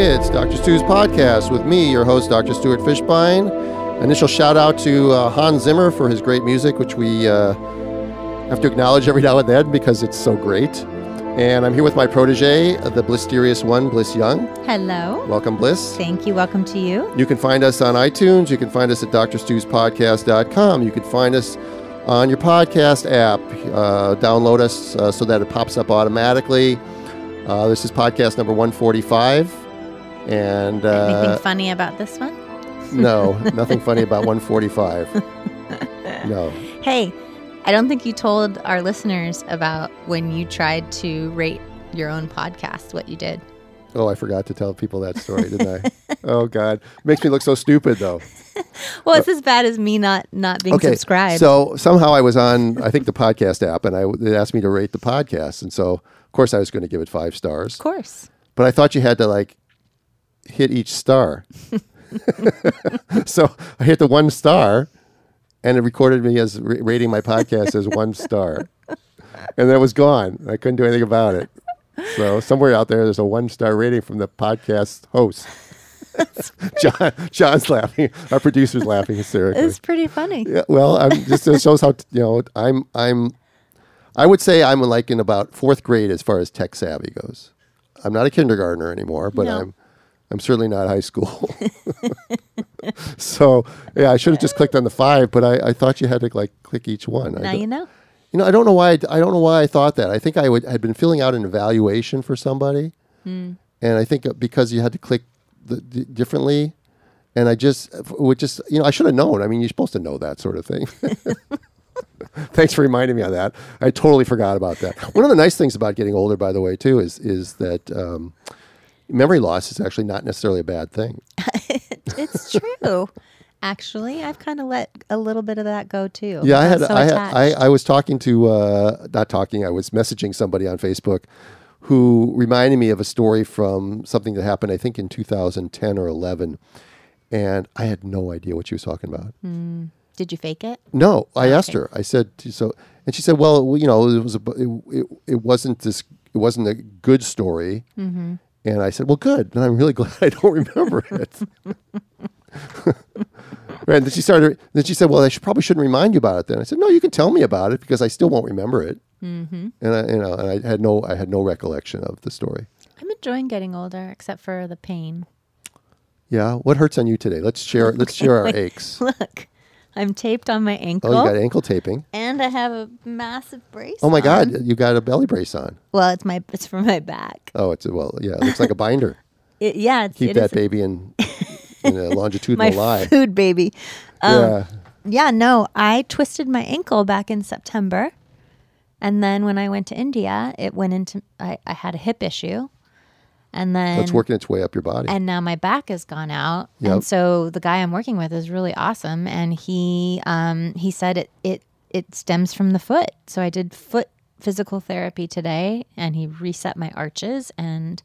It's Dr. Stu's Podcast with me, your host, Dr. Stuart Fishbein. Initial shout out to Hans Zimmer for his great music, which we have to acknowledge every now and then because it's so great. And I'm here with my protege, the Blissterious One, Blyss Young. Hello. Welcome, Blyss. Thank you. Welcome to you. You can find us on iTunes. You can find us at drstuspodcast.com. You can find us on your podcast app. Download us so that it pops up automatically. This is podcast number 145. And anything funny about this one? No, nothing funny about 145. No. Hey, I don't think you told our listeners about when you tried to rate your own podcast, what you did. Oh, I forgot to tell people that story, didn't I? Oh, God. Makes me look so stupid, though. Well, it's as bad as me not being subscribed. So somehow I was on, I think, the podcast app, and it asked me to rate the podcast. And so, of course, I was going to give it 5 stars. Of course. But I thought you had to, like, hit each star. So I hit the 1 star, and it recorded me as rating my podcast as 1 star. And then it was gone. I couldn't do anything about it. So somewhere out there, there's a 1 star rating from the podcast host. John's laughing. Our producer's laughing hysterically. It's pretty funny. Yeah, well, it shows how I would say I'm like in about 4th grade as far as tech savvy goes. I'm not a kindergartner anymore, but no. I'm certainly not high school. So yeah, I should have just clicked on the 5, but I thought you had to like click each one. Now you know. You know, I don't know why. I don't know why I thought that. I think I had been filling out an evaluation for somebody, and I think because you had to click differently, and I just would I should have known. I mean, you're supposed to know that sort of thing. Thanks for reminding me of that. I totally forgot about that. One of the nice things about getting older, by the way, too, is that memory loss is actually not necessarily a bad thing. It's true. Actually, I've kind of let a little bit of that go too. Yeah, I was talking to, I was messaging somebody on Facebook who reminded me of a story from something that happened, I think in 2010 or 11. And I had no idea what she was talking about. Mm. Did you fake it? No, I asked her. I said, so, and she said, well, you know, it wasn't a good story. Mm-hmm. And I said, well, good. And I'm really glad I don't remember it. Right, then she said, well, I probably shouldn't remind you about it then. I said, no, you can tell me about it because I still won't remember it. Mm-hmm. And I had no recollection of the story. I'm enjoying getting older except for the pain. Yeah, what hurts on you today? Let's share our aches. Look, I'm taped on my ankle. Oh, you got ankle taping. And I have a massive brace. Oh my God, you got a belly brace on. Well, it's for my back. Oh, it looks like a binder. Keep that baby in a longitudinal lie. My food baby. I twisted my ankle back in September. And then when I went to India, I had a hip issue. And then it's working its way up your body. And now my back has gone out. Yep. And so the guy I'm working with is really awesome. And he said it stems from the foot. So I did foot physical therapy today and he reset my arches and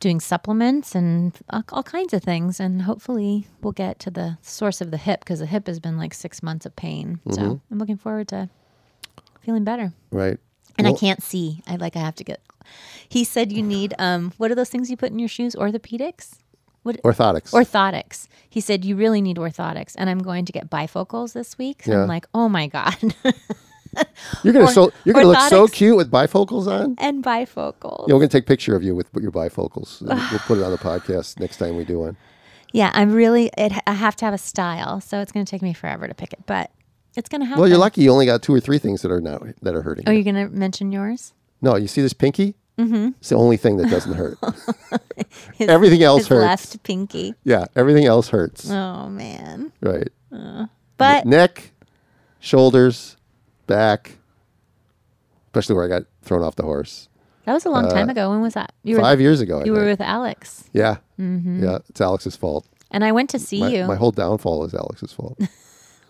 doing supplements and all kinds of things, and hopefully we'll get to the source of the hip because the hip has been like 6 months of pain. Mm-hmm. So I'm looking forward to feeling better. Right. And I can't see. I have to get. He said you need what are those things you put in your shoes? Orthopedics? Orthotics. Orthotics. He said you really need orthotics, and I'm going to get bifocals this week. Yeah. I'm like, oh my God. You're gonna look so cute with bifocals on, and bifocals. Yeah, we're gonna take a picture of you with your bifocals. We'll put it on the podcast next time we do one. Yeah, I'm really. I have to have a style, so it's gonna take me forever to pick it, but it's gonna happen. Well, you're lucky. You only got 2 or 3 things that are hurting. Oh, you're gonna mention yours? No, you see this pinky? Mm-hmm. It's the only thing that doesn't hurt. Everything else hurts. Left pinky. Yeah, everything else hurts. Oh man. Right. But neck, shoulders. Back, especially where I got thrown off the horse. That was a long time ago. When was that? 5 years ago. You were with Alex. Yeah. Mm-hmm. Yeah. It's Alex's fault. And I went to see you. My whole downfall is Alex's fault.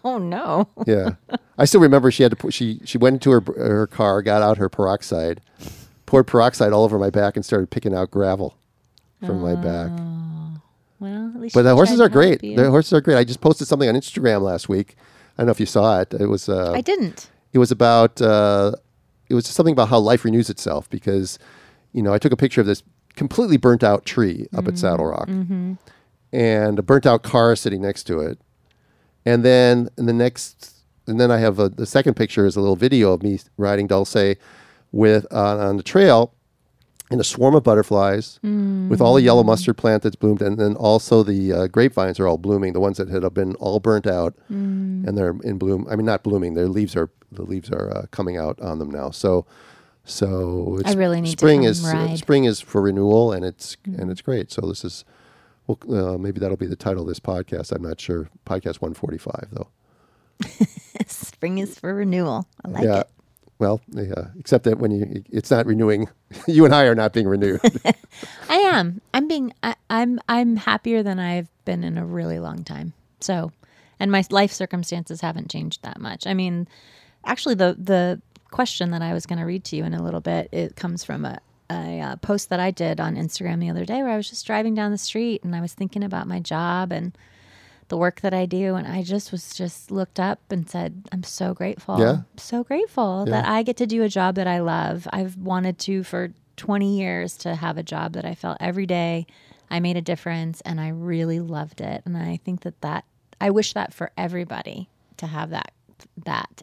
Oh, no. Yeah. I still remember she had to she went into her car, got out her peroxide, poured peroxide all over my back and started picking out gravel from my back. Well, at least but the horses are great. The horses are great. I just posted something on Instagram last week. I don't know if you saw it. It was I didn't. It was about, it was something about how life renews itself because, you know, I took a picture of this completely burnt out tree up at Saddle Rock and a burnt out car sitting next to it. And then in the next, and then I have a, the second picture is a little video of me riding Dulce with, on the trail in a swarm of butterflies with all the yellow mustard plant that's bloomed. And then also the grapevines are all blooming. The ones that had been all burnt out and they're in bloom. I mean, not blooming, their leaves are, the leaves are coming out on them now. So it's, I really need spring to come ride. Spring is for renewal, and it's and it's great. So this is, well, maybe that'll be the title of this podcast. I'm not sure. Podcast 145 though. Spring is for renewal. I like it. Well, yeah. Except that when you, it's not renewing. You and I are not being renewed. I am. I'm happier than I've been in a really long time. So, and my life circumstances haven't changed that much. I mean, actually, the question that I was going to read to you in a little bit, it comes from a post that I did on Instagram the other day where I was just driving down the street and I was thinking about my job and the work that I do, and I just looked up and said, I'm so grateful. Yeah. I'm so grateful that I get to do a job that I love. I've wanted to for 20 years to have a job that I felt every day I made a difference and I really loved it. And I think that I wish that for everybody, to have that,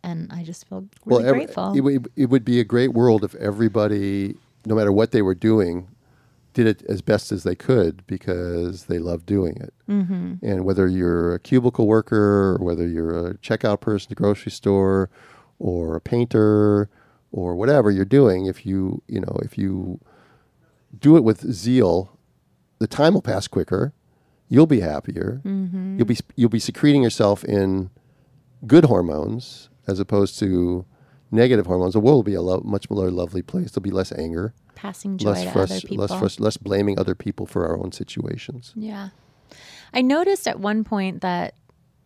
and I just feel really grateful. It would be a great world if everybody, no matter what they were doing, did it as best as they could because they love doing it. And whether you're a cubicle worker, or whether you're a checkout person at the grocery store, or a painter, or whatever you're doing, if you do it with zeal, the time will pass quicker. You'll be happier. You'll be secreting yourself in good hormones as opposed to negative hormones. The world will be a much more lovely place. There'll be less anger, passing joy to other people, less blaming other people for our own situations. Yeah, I noticed at one point that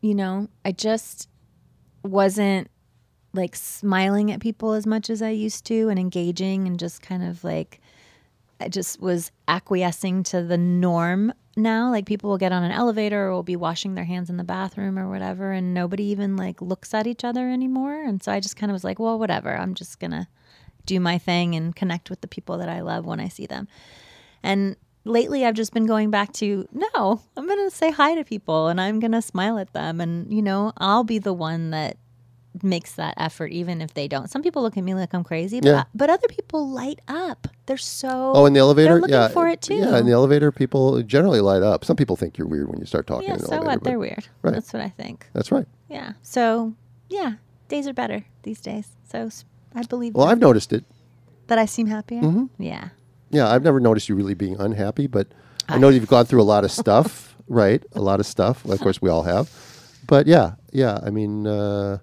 I just wasn't like smiling at people as much as I used to, and engaging, and just kind of like I just was acquiescing to the norm. Now, like, people will get on an elevator or will be washing their hands in the bathroom or whatever, and nobody even like looks at each other anymore. And so I just kind of was like, well, whatever, I'm just gonna do my thing and connect with the people that I love when I see them. And lately I've just been going back to, no, I'm gonna say hi to people and I'm gonna smile at them, and I'll be the one that makes that effort, even if they don't. Some people look at me like I'm crazy, but other people light up. They're so... Oh, in the elevator? They're looking for it too. Yeah, in the elevator, people generally light up. Some people think you're weird when you start talking in the elevator. Yeah, so what? They're weird. Right. That's what I think. That's right. Yeah. So, days are better these days. So, I believe... Well, I've noticed it. That I seem happier? Yeah. Yeah, I've never noticed you really being unhappy, but I know you've gone through a lot of stuff, right? A lot of stuff. Well, of course, we all have. But yeah, I mean...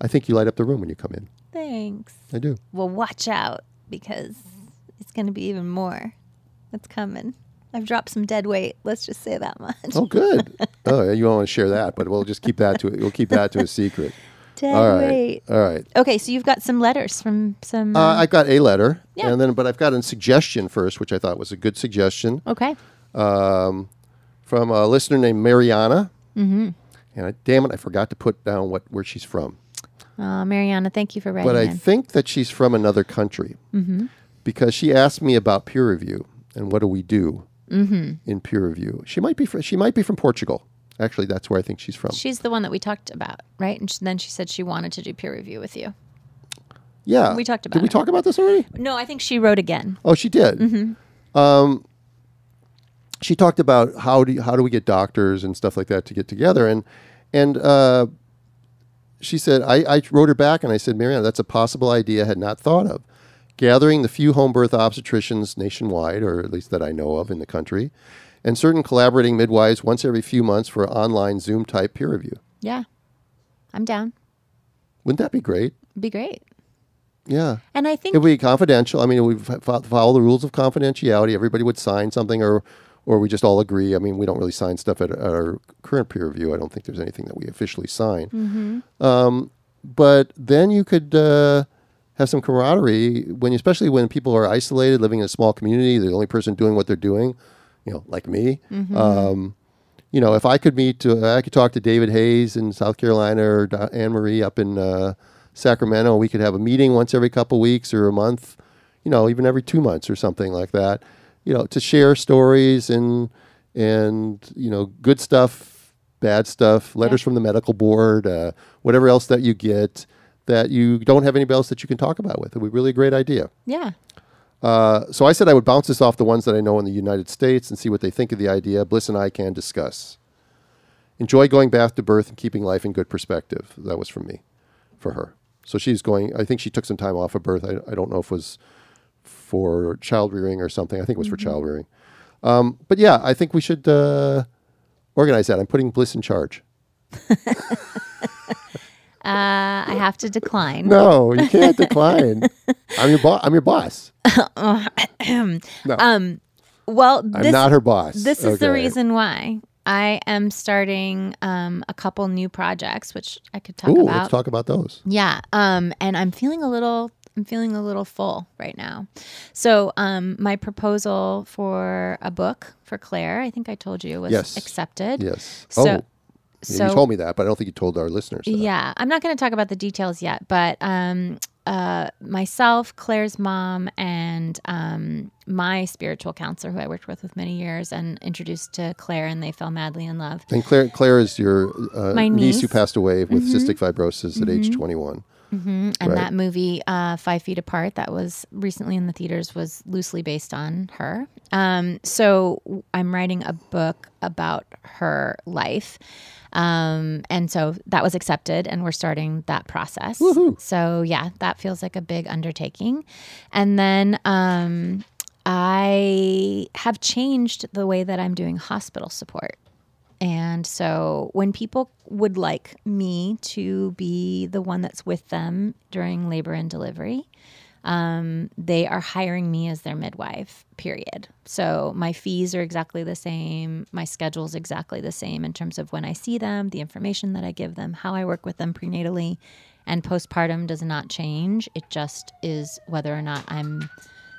I think you light up the room when you come in. Thanks. I do. Well, watch out, because it's going to be even more. It's coming. I've dropped some dead weight. Let's just say that much. Oh, good. You don't want to share that, but we'll just keep that to it. We'll keep that to a secret. Dead weight. All right. Okay, so you've got some letters from some. I got a letter, but I've got a suggestion first, which I thought was a good suggestion. Okay. From a listener named Mariana, and damn it, I forgot to put down where she's from. Oh, Mariana, thank you for writing in. I think that she's from another country because she asked me about peer review and what do we do in peer review. She might be from Portugal. Actually, that's where I think she's from. She's the one that we talked about, right? And then she said she wanted to do peer review with you. Yeah. We talked about it. Did we talk about this already? No, I think she wrote again. Oh, she did? She talked about how do we get doctors and stuff like that to get together. And she said, I wrote her back and I said, Mariana, that's a possible idea I had not thought of. Gathering the few home birth obstetricians nationwide, or at least that I know of in the country, and certain collaborating midwives once every few months for online Zoom type peer review. Yeah. I'm down. Wouldn't that be great? It'd be great. Yeah. And I think it would be confidential. I mean, we follow the rules of confidentiality. Everybody would sign something or we just all agree. I mean, we don't really sign stuff at our current peer review. I don't think there's anything that we officially sign. But then you could have some camaraderie, especially when people are isolated, living in a small community. They're the only person doing what they're doing, like me. If I could talk to David Hayes in South Carolina or Anne Marie up in Sacramento. We could have a meeting once every couple weeks or a month, even every 2 months or something like that. you know, to share stories and you know, good stuff, bad stuff, letters from the medical board, whatever else that you get that you don't have anybody else that you can talk about with. It would be really a great idea. Yeah. So I said I would bounce this off the ones that I know in the United States and see what they think of the idea. Blyss and I can discuss. Enjoy going back to birth and keeping life in good perspective. That was from me, for her. So she's going, I think she took some time off of birth. I don't know if it was for child rearing or something. I think it was for child rearing. But yeah, I think we should organize that. I'm putting Blyss in charge. I have to decline. No, you can't decline. I'm your boss. No. I'm not her boss. This is the reason why I am starting a couple new projects, which I could talk about. Let's talk about those. Yeah, and I'm feeling a little full right now. So my proposal for a book for Claire, I think I told you, was accepted. Yes. So you told me that, but I don't think you told our listeners that. Yeah, I'm not going to talk about the details yet, but myself, Claire's mom, and my spiritual counselor, who I worked with many years and introduced to Claire, and they fell madly in love. And Claire is your niece who passed away with cystic fibrosis at age 21. Mm-hmm. And that movie, 5 Feet Apart, that was recently in the theaters, was loosely based on her. So I'm writing a book about her life. And so that was accepted, and we're starting that process. Woohoo. So yeah, that feels like a big undertaking. And then I have changed the way that I'm doing hospital support. And so when people would like me to be the one that's with them during labor and delivery, they are hiring me as their midwife, period. So my fees are exactly the same. My schedule is exactly the same in terms of when I see them, the information that I give them, how I work with them prenatally, and postpartum does not change. It just is whether or not I'm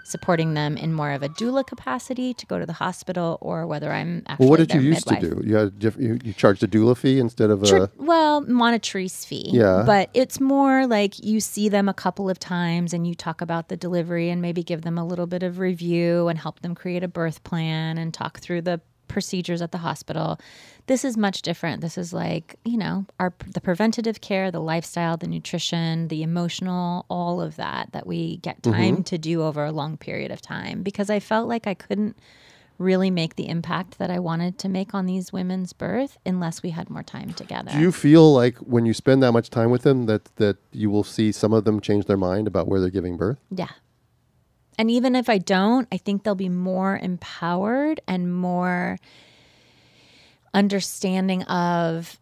supporting them in more of a doula capacity to go to the hospital, or whether I'm actually Well, what did you used midwife. To do? You had you charged a doula fee instead of a... Well, monetary's fee. Yeah. But it's more like you see them a couple of times and you talk about the delivery and maybe give them a little bit of review and help them create a birth plan and talk through the procedures at the hospital. This is much different. This is like, you know, the preventative care, the lifestyle, the nutrition, the emotional, all of that we get time to do over a long period of time, because I felt like I couldn't really make the impact that I wanted to make on these women's birth unless we had more time together. Do you feel like when you spend that much time with them that you will see some of them change their mind about where they're giving birth? Yeah. And even if I don't, I think they'll be more empowered and more understanding of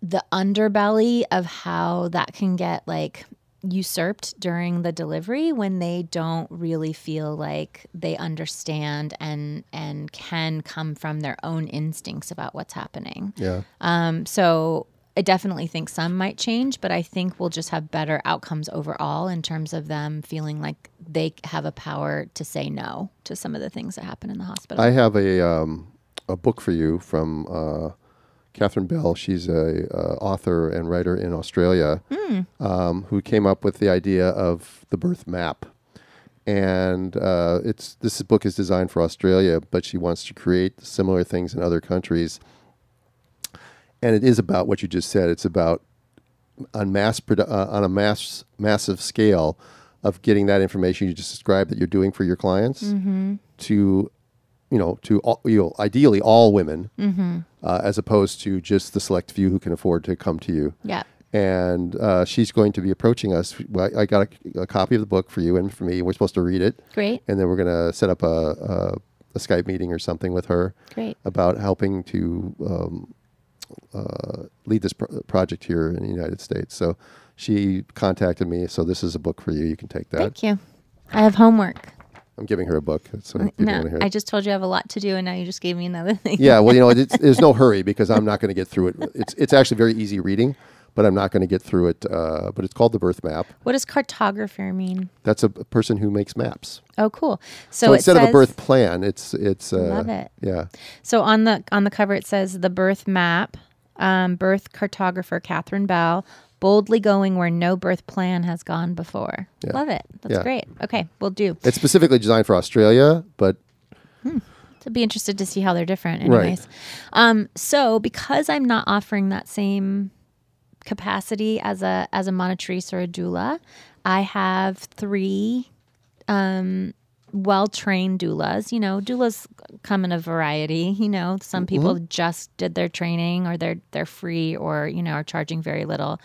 the underbelly of how that can get like usurped during the delivery when they don't really feel like they understand and can come from their own instincts about what's happening. Yeah. So I definitely think some might change, but I think we'll just have better outcomes overall in terms of them feeling like they have a power to say no to some of the things that happen in the hospital. I have a book for you from Catherine Bell. She's a author and writer in Australia who came up with the idea of the birth map. And this book is designed for Australia, but she wants to create similar things in other countries. And it is about what you just said. It's about on a massive scale of getting that information you just described that you're doing for your clients to, you know, ideally all women, as opposed to just the select few who can afford to come to you. Yeah. And she's going to be approaching us. I got a copy of the book for you and for me. We're supposed to read it. Great. And then we're going to set up a Skype meeting or something with her. Great. About helping to... lead this project here in the United States. So she contacted me. So this is a book for you. You can take that. Thank you. I have homework. I'm giving her a book. No, I just told you I have a lot to do, and now you just gave me another thing. Yeah, well, you know, there's no hurry because I'm not going to get through it. It's actually very easy reading, but I'm not going to get through it. But it's called The Birth Map. What does cartographer mean? That's a person who makes maps. Oh, cool. So instead of a birth plan, it's. Love it. Yeah. So on the cover it says The Birth Map. Birth cartographer Catherine Bell, boldly going where no birth plan has gone before. Yeah. Love it. That's great. Okay, we'll do. It's specifically designed for Australia, but So be interested to see how they're different anyways. Right. So because I'm not offering that same capacity as a monitress or a doula, I have three well-trained doulas. You know, doulas come in a variety. You know, some people just did their training, or they're free, or, you know, are charging very little.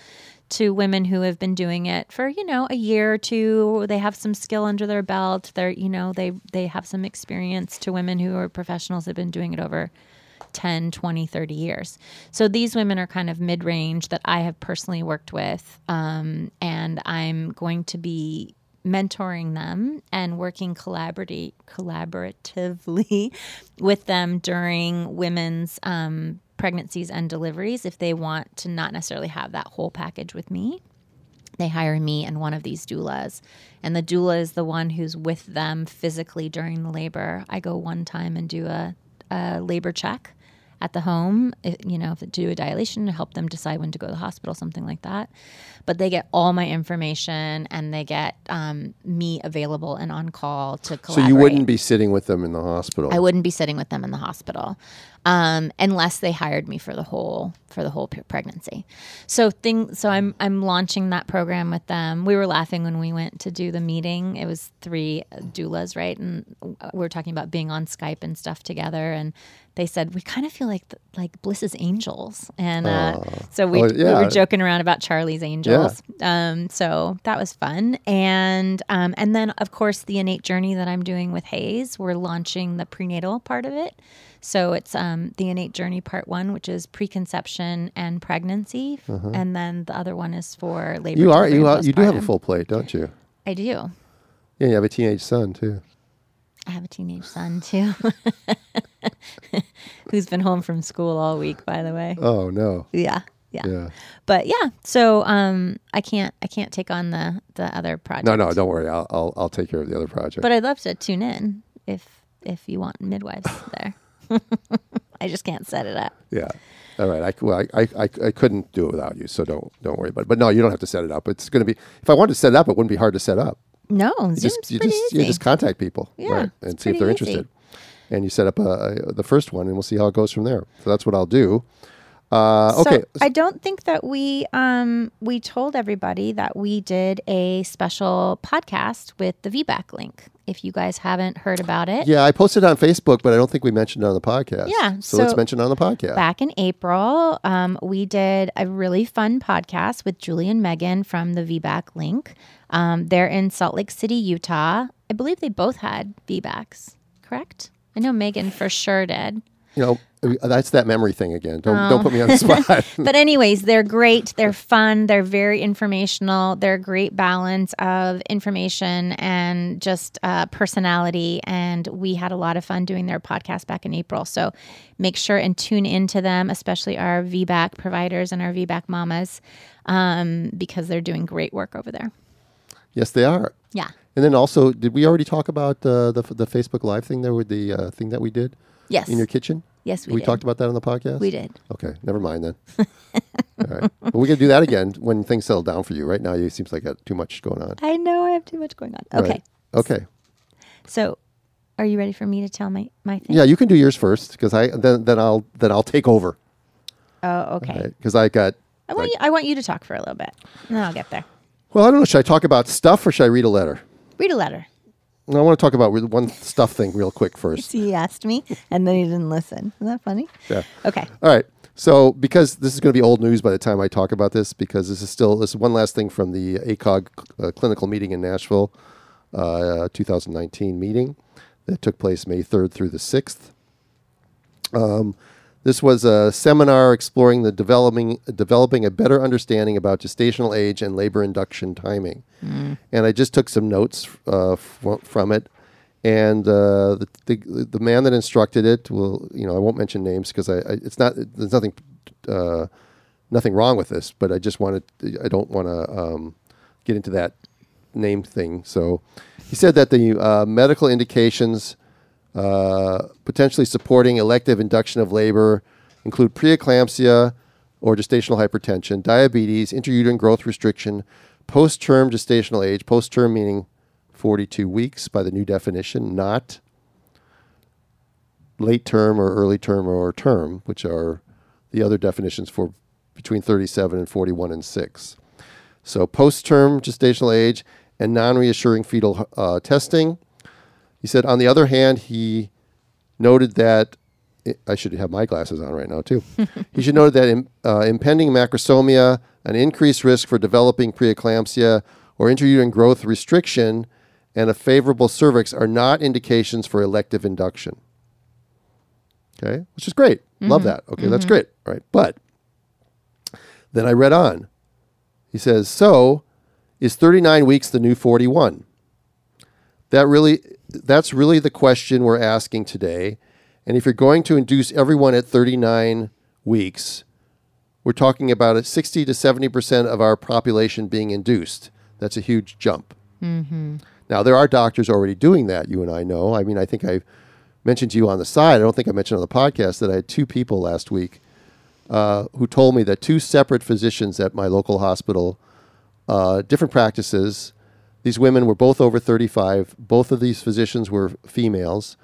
To women who have been doing it for, you know, a year or two, they have some skill under their belt. They're, you know, they have some experience, to women who are professionals that have been doing it over 10, 20, 30 years. So these women are kind of mid-range that I have personally worked with. And I'm going to be mentoring them and working collaboratively with them during women's pregnancies and deliveries. If they want to not necessarily have that whole package with me, they hire me and one of these doulas. And the doula is the one who's with them physically during the labor. I go one time and do a labor check at the home, you know, if they do a dilation to help them decide when to go to the hospital, something like that. But they get all my information, and they get me available and on call to collaborate. So you wouldn't be sitting with them in the hospital? I wouldn't be sitting with them in the hospital unless they hired me for the whole pregnancy. So I'm launching that program with them. We were laughing when we went to do the meeting. It was three doulas, right? And we were talking about being on Skype and stuff together, and they said, we kind of feel like Bliss's angels. And so we were joking around about Charlie's angels. Yeah. So that was fun. And then, of course, the innate journey that I'm doing with Hayes, we're launching the prenatal part of it. So it's the innate journey part one, which is preconception and pregnancy. Uh-huh. And then the other one is for labor. You do have a full plate, don't you? I do. Yeah, you have a teenage son, too. I have a teenage son, too. Who's been home from school all week, by the way. Oh, no. Yeah. But yeah, so I can't take on the other project. No, don't worry. I'll take care of the other project. But I'd love to tune in if you want midwives there. I just can't set it up. Yeah. All right. I couldn't do it without you, so don't worry about it. But no, you don't have to set it up. It's going to be, if I wanted to set it up, it wouldn't be hard to set up. No, Zoom's pretty easy. You just contact people, right, and see if they're interested. And you set up the first one, and we'll see how it goes from there. So that's what I'll do. Okay. I don't think that we told everybody that we did a special podcast with the VBAC link. If you guys haven't heard about it. Yeah, I posted it on Facebook, but I don't think we mentioned it on the podcast. Yeah. So let's mention it on the podcast. Back in April, we did a really fun podcast with Julie and Megan from the VBAC link. They're in Salt Lake City, Utah. I believe they both had VBACs, correct? I know Megan for sure did. You know, that's that memory thing again. Don't put me on the spot. But anyways, they're great. They're fun. They're very informational. They're a great balance of information and just personality. And we had a lot of fun doing their podcast back in April. So make sure and tune into them, especially our VBAC providers and our VBAC mamas, because they're doing great work over there. Yes, they are. Yeah. And then also, did we already talk about the Facebook Live thing there with the thing that we did? Yes. In your kitchen? Yes, we did. We talked about that on the podcast? We did. Okay, never mind then. All right. But we can do that again when things settle down for you. Right now, it seems like I have too much going on. I know I have too much going on. Okay. Right. Okay. So, are you ready for me to tell my thing? Yeah, you can do yours first, because I'll take over. Oh, okay. Because right? I want you to talk for a little bit, and then I'll get there. Well, I don't know. Should I talk about stuff or should I read a letter? Read a letter. I want to talk about one stuff thing real quick first. He asked me, and then he didn't listen. Isn't that funny? Yeah. Okay. All right. So, because this is going to be old news by the time I talk about this, because this is one last thing from the ACOG clinical meeting in Nashville, 2019 meeting that took place May 3rd through the 6th. This was a seminar exploring the developing a better understanding about gestational age and labor induction timing. And I just took some notes from it. And the man that instructed it, will, you know, I won't mention names because there's nothing wrong with this, but I don't want to get into that name thing. So he said that the medical indications potentially supporting elective induction of labor include preeclampsia or gestational hypertension, diabetes, intrauterine growth restriction, post-term gestational age, post-term meaning 42 weeks by the new definition, not late term or early term or term, which are the other definitions for between 37 and 41 and 6. So post-term gestational age and non-reassuring fetal testing. He said, on the other hand, he noted that, I should have my glasses on right now too. He should note that impending macrosomia, an increased risk for developing preeclampsia or intrauterine growth restriction, and a favorable cervix are not indications for elective induction. Okay, which is great. Mm-hmm. Love that. Okay, mm-hmm. That's great. All right, but then I read on. He says, so is 39 weeks the new 41? That's really the question we're asking today. And if you're going to induce everyone at 39 weeks, we're talking about a 60 to 70% of our population being induced. That's a huge jump. Mm-hmm. Now, there are doctors already doing that, you and I know. I mean, I think I mentioned to you on the side, I don't think I mentioned on the podcast, that I had two people last week who told me that two separate physicians at my local hospital, different practices, these women were both over 35. Both of these physicians were females.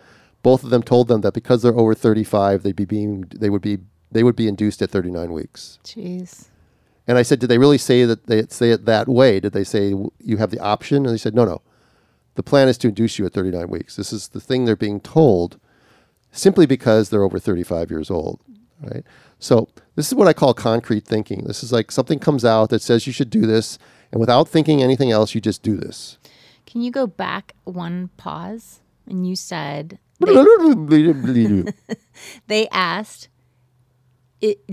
Both of them told them that because they're over 35, they would be induced at 39 weeks. Jeez. And I said, did they really say it that way? Did they say you have the option? And they said, no. The plan is to induce you at 39 weeks. This is the thing they're being told, simply because they're over 35 years old, right? So this is what I call concrete thinking. This is like something comes out that says you should do this, and without thinking anything else, you just do this. Can you go back one pause? And you said... They asked,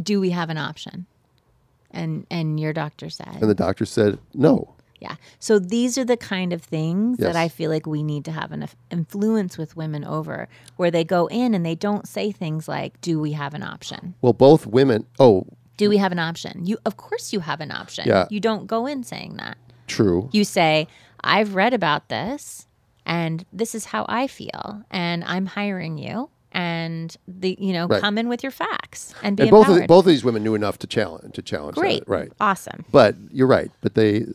do we have an option? And your doctor said... And the doctor said, no. Yeah. So these are the kind of things that I feel like we need to have an influence with women over, where they go in and they don't say things like, do we have an option? Well, both women... Oh. Do we have an option? Of course you have an option. Yeah. You don't go in saying that. True. You say, I've read about this. And this is how I feel, and I'm hiring you, and come in with your facts and be empowered. Both of these women knew enough to challenge. Great, that, right, awesome. But you're right. But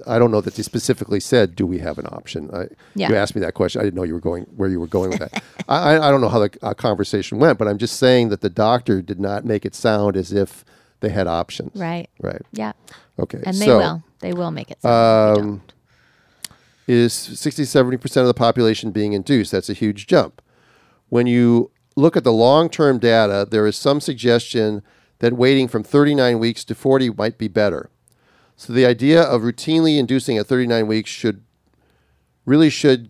I don't know that they specifically said, "Do we have an option?" You asked me that question. I didn't know where you were going with that. I don't know how the conversation went, but I'm just saying that the doctor did not make it sound as if they had options. Right. Right. Yeah. Okay. And they will make it sound like they don't. Is 60 to 70% of the population being induced. That's a huge jump. When you look at the long-term data, there is some suggestion that waiting from 39 weeks to 40 might be better. So the idea of routinely inducing at 39 weeks should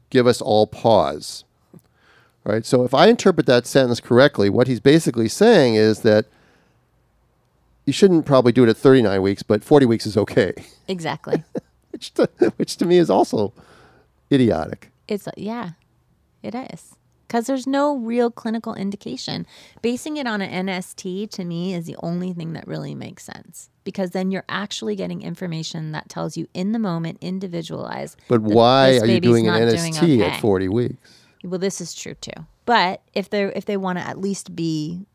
give us all pause. All right? So if I interpret that sentence correctly, what he's basically saying is that you shouldn't probably do it at 39 weeks, but 40 weeks is okay. Exactly. Which to me is also idiotic. It is. Because there's no real clinical indication. Basing it on an NST, to me, is the only thing that really makes sense. Because then you're actually getting information that tells you in the moment, individualized. But why are you doing an NST at 40 weeks? Well, this is true, too. But if they want to at least be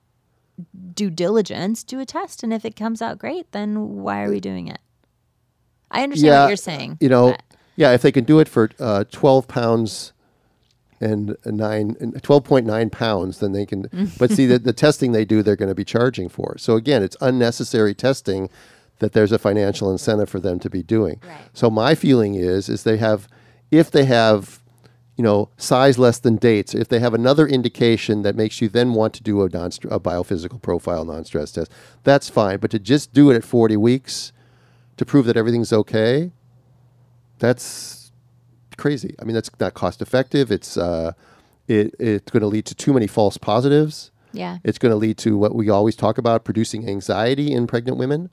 due diligence, do a test. And if it comes out great, then why are we doing it? I understand what you're saying. If they can do it for 12 pounds and 12.9 pounds, then they can. But see, the testing they do, they're going to be charging for. So again, it's unnecessary testing that there's a financial incentive for them to be doing. Right. So my feeling is if they have, size less than dates, if they have another indication that makes you then want to do a biophysical profile non-stress test, that's fine. But to just do it at 40 weeks... to prove that everything's okay, that's crazy. I mean, that's not cost effective. It's going to lead to too many false positives. Yeah. It's going to lead to what we always talk about, producing anxiety in pregnant women,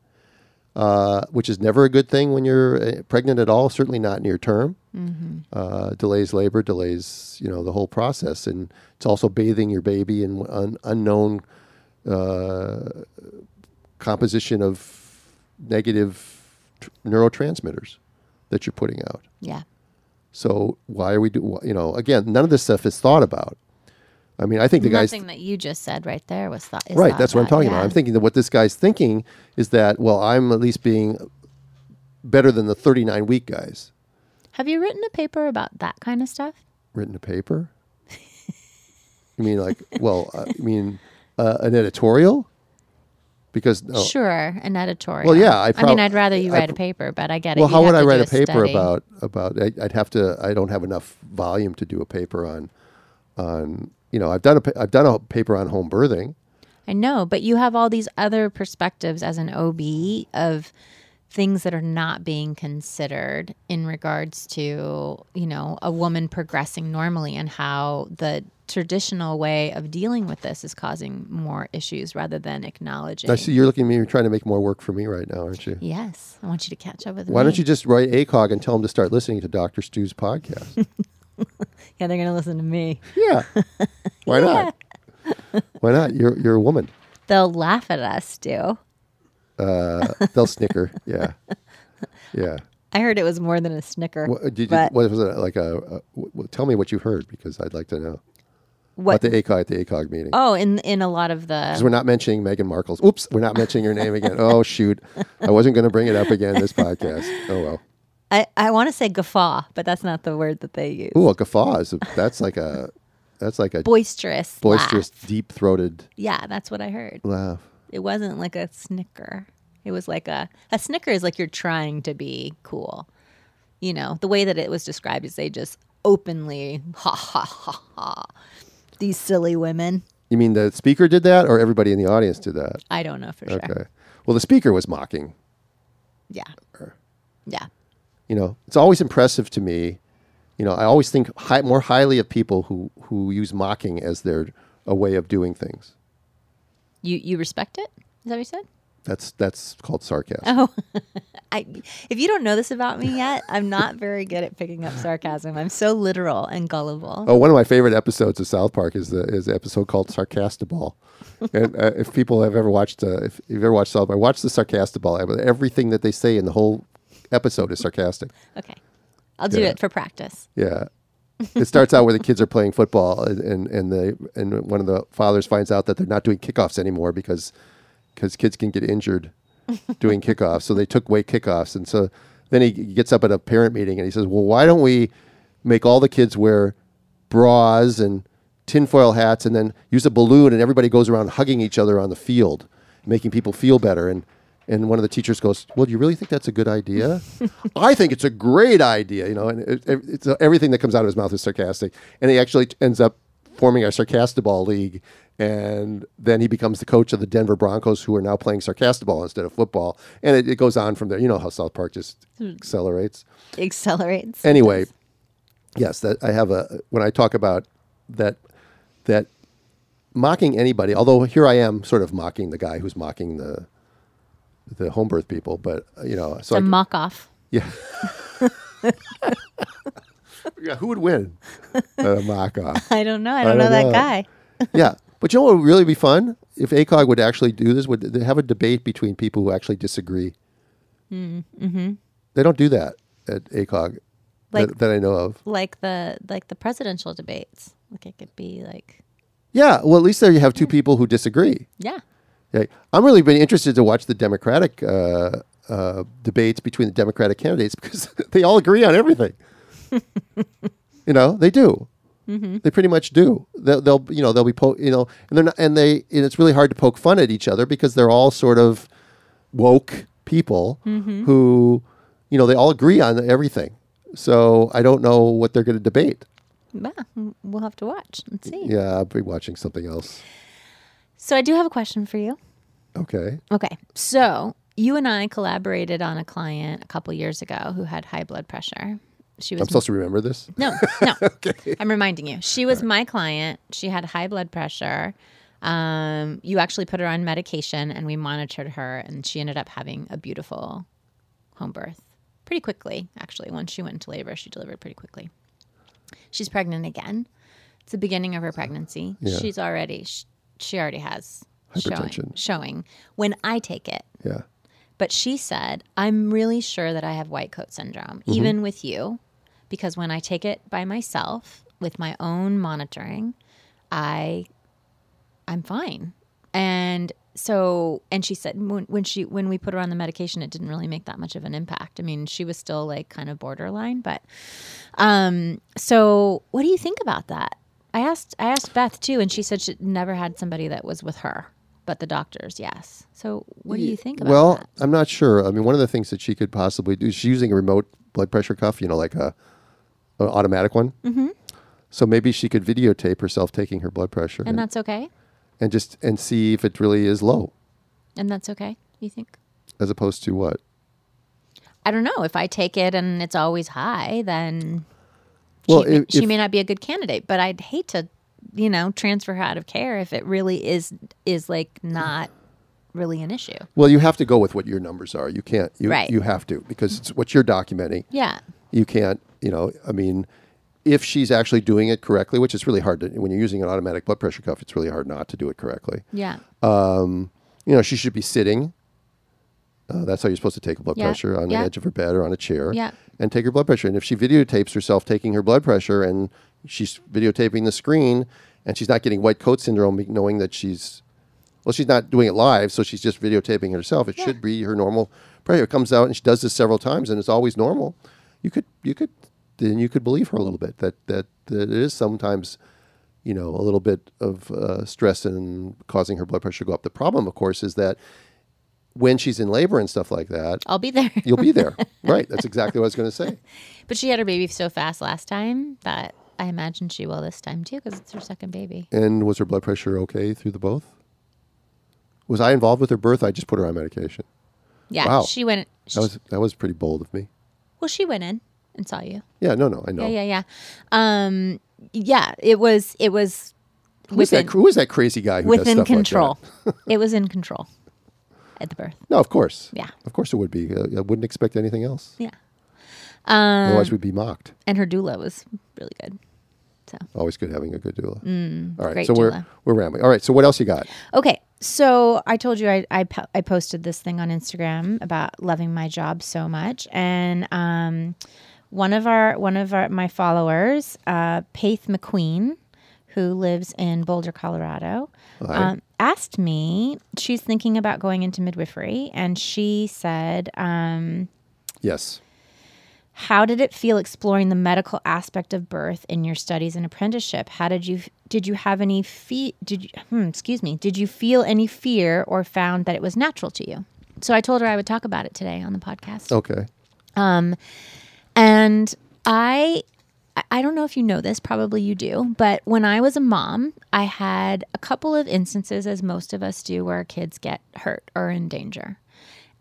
which is never a good thing when you're pregnant at all, certainly not near term. Mm-hmm. Delays labor, delays, the whole process. And it's also bathing your baby in unknown composition of negative neurotransmitters that you're putting out. Yeah. So why are we again, none of this stuff is thought about. I mean, I think nothing that you just said right there was thought. Right. That's what I'm talking about. I'm thinking that what this guy's thinking is that, well, I'm at least being better than the 39 week guys. Have you written a paper about that kind of stuff? Written a paper? I mean, like, well, I mean, an editorial? Because sure, an editorial. Well, yeah, I mean, I'd rather you write a paper, but I get it. Well, how would I write a paper about? I'd have to. I don't have enough volume to do a paper on. You know, I've done a paper on home birthing. I know, but you have all these other perspectives as an OB of things that are not being considered in regards to, you know, a woman progressing normally and how the traditional way of dealing with this is causing more issues rather than acknowledging. I see you're looking at me, you're trying to make more work for me right now, aren't you? Yes. I want you to catch up with me. Why don't you just write ACOG and tell them to start listening to Dr. Stu's podcast? Yeah, they're going to listen to me. Yeah. Why not? Why not? You're a woman. They'll laugh at us, too. They'll snicker. Yeah. Yeah. I heard it was more than a snicker. What was it like? Tell me what you heard, because I'd like to know. What? At the ACOG meeting. Oh, in a lot of the... Because we're not mentioning Meghan Markle's. Oops, we're not mentioning your name again. Oh, shoot. I wasn't going to bring it up again this podcast. Oh, well. I want to say guffaw, but that's not the word that they use. Oh, a guffaw is... That's like a... Boisterous, deep-throated... Yeah, that's what I heard. Laugh. It wasn't like a snicker. It was like a... A snicker is like you're trying to be cool. You know, the way that it was described is they just openly, ha, ha, ha, ha. These silly women. You mean the speaker did that, or everybody in the audience did that? I don't know for sure. Okay. Well, the speaker was mocking. Yeah. Her. Yeah. You know, it's always impressive to me. You know, I always think more highly of people who use mocking as a way of doing things. You respect it? Is that what you said? That's called sarcasm. Oh, if you don't know this about me yet, I'm not very good at picking up sarcasm. I'm so literal and gullible. Oh, one of my favorite episodes of South Park is the episode called Sarcastaball. And if people have ever watched, if you've ever watched South Park, watch the Sarcastaball. Everything that they say in the whole episode is sarcastic. Okay, I'll do it for practice. Yeah. It starts out where the kids are playing football, and one of the fathers finds out that they're not doing kickoffs anymore because kids can get injured doing kickoffs. So they took away kickoffs, and so then he gets up at a parent meeting and he says, "Well, why don't we make all the kids wear bras and tinfoil hats, and then use a balloon, and everybody goes around hugging each other on the field, making people feel better?" And one of the teachers goes, "Well, do you really think that's a good idea?" "I think it's a great idea," you know. And it's everything that comes out of his mouth is sarcastic, and he actually ends up forming our Sarcastaball League, and then he becomes the coach of the Denver Broncos, who are now playing Sarcastaball instead of football, and it goes on from there. You know how South Park just accelerates. Accelerates. Anyway, yes, that I have when I talk about that mocking anybody, although here I am sort of mocking the guy who's mocking the home birth people, but you know, so it's a mock off. Yeah. Yeah, who would win a mock-off? I don't know. I don't know that guy. Yeah. But you know what would really be fun? If ACOG would actually do this, would they have a debate between people who actually disagree? Mm-hmm. They don't do that at ACOG that I know of. Like the presidential debates. Like it could be like... Yeah. Well, at least there you have two people who disagree. Yeah. Like, I'm really been interested to watch the Democratic debates between the Democratic candidates, because they all agree on everything. You know, they do. Mm-hmm. They pretty much do. They'll be and they're not, and it's really hard to poke fun at each other, because they're all sort of woke people, mm-hmm, who, you know, they all agree on everything. So I don't know what they're going to debate. Yeah, we'll have to watch and see. Yeah, I'll be watching something else. So I do have a question for you. Okay. Okay. So you and I collaborated on a client a couple years ago who had high blood pressure. I'm supposed to remember this? No. Okay. I'm reminding you. She was my client. She had high blood pressure. You actually put her on medication, and we monitored her, and she ended up having a beautiful home birth pretty quickly, actually. Once she went into labor, she delivered pretty quickly. She's pregnant again. It's the beginning of her pregnancy. Yeah. She already has hypertension showing when I take it. Yeah. But she said, "I'm really sure that I have white coat syndrome, mm-hmm, even with you. Because when I take it by myself with my own monitoring, I'm fine." And so, and she said when we put her on the medication, it didn't really make that much of an impact. I mean, she was still like kind of borderline, but so what do you think about that? I asked Beth too, and she said she never had somebody that was with her, but the doctors, yes. So what do you think about that? Well, I'm not sure. I mean, one of the things that she could possibly do, she's using a remote blood pressure cuff, you know, like an automatic one. Mm-hmm. So maybe she could videotape herself taking her blood pressure. And that's okay? And just see if it really is low. And that's okay, you think? As opposed to what? I don't know. If I take it and it's always high, then... Well, she may not be a good candidate, but I'd hate to, you know, transfer her out of care if it really is like not really an issue. Well, you have to go with what your numbers are. You can't, you have to, because it's what you're documenting. Yeah. You can't, you know, I mean, if she's actually doing it correctly, which is really hard to, when you're using an automatic blood pressure cuff, it's really hard not to do it correctly. Yeah. You know, she should be sitting. That's how you're supposed to take blood pressure, on the edge of her bed or on a chair, and take her blood pressure. And if she videotapes herself taking her blood pressure and she's videotaping the screen and she's not getting white coat syndrome, knowing that she's not doing it live, so she's just videotaping herself. It should be her normal pressure. It comes out and she does this several times and it's always normal. You could believe her a little bit that it is sometimes, you know, a little bit of stress and causing her blood pressure to go up. The problem, of course, is that when she's in labor and stuff like that... I'll be there. You'll be there. Right. That's exactly what I was going to say. But she had her baby so fast last time that I imagine she will this time too, because it's her second baby. And was her blood pressure okay through the both? Was I involved with her birth? I just put her on medication. Yeah. Wow. She went... That was pretty bold of me. Well, she went in and saw you. Yeah. No. I know. Yeah. Yeah. It was... Who was that crazy guy who does stuff like that? Within control. It was in control. At the birth. No, of course. Yeah. Of course it would be. I wouldn't expect anything else. Yeah. Otherwise we'd be mocked. And her doula was really good. So always good having a good doula. All right. So we're rambling. All right. So what else you got? Okay. So I told you I posted this thing on Instagram about loving my job so much, and one of my followers, Paith McQueen, who lives in Boulder, Colorado, asked me, she's thinking about going into midwifery, and she said, yes. How did it feel exploring the medical aspect of birth in your studies and apprenticeship? How did you feel any fear or found that it was natural to you? So I told her I would talk about it today on the podcast. Okay. And I don't know if you know this, probably you do, but when I was a mom, I had a couple of instances, as most of us do, where kids get hurt or in danger.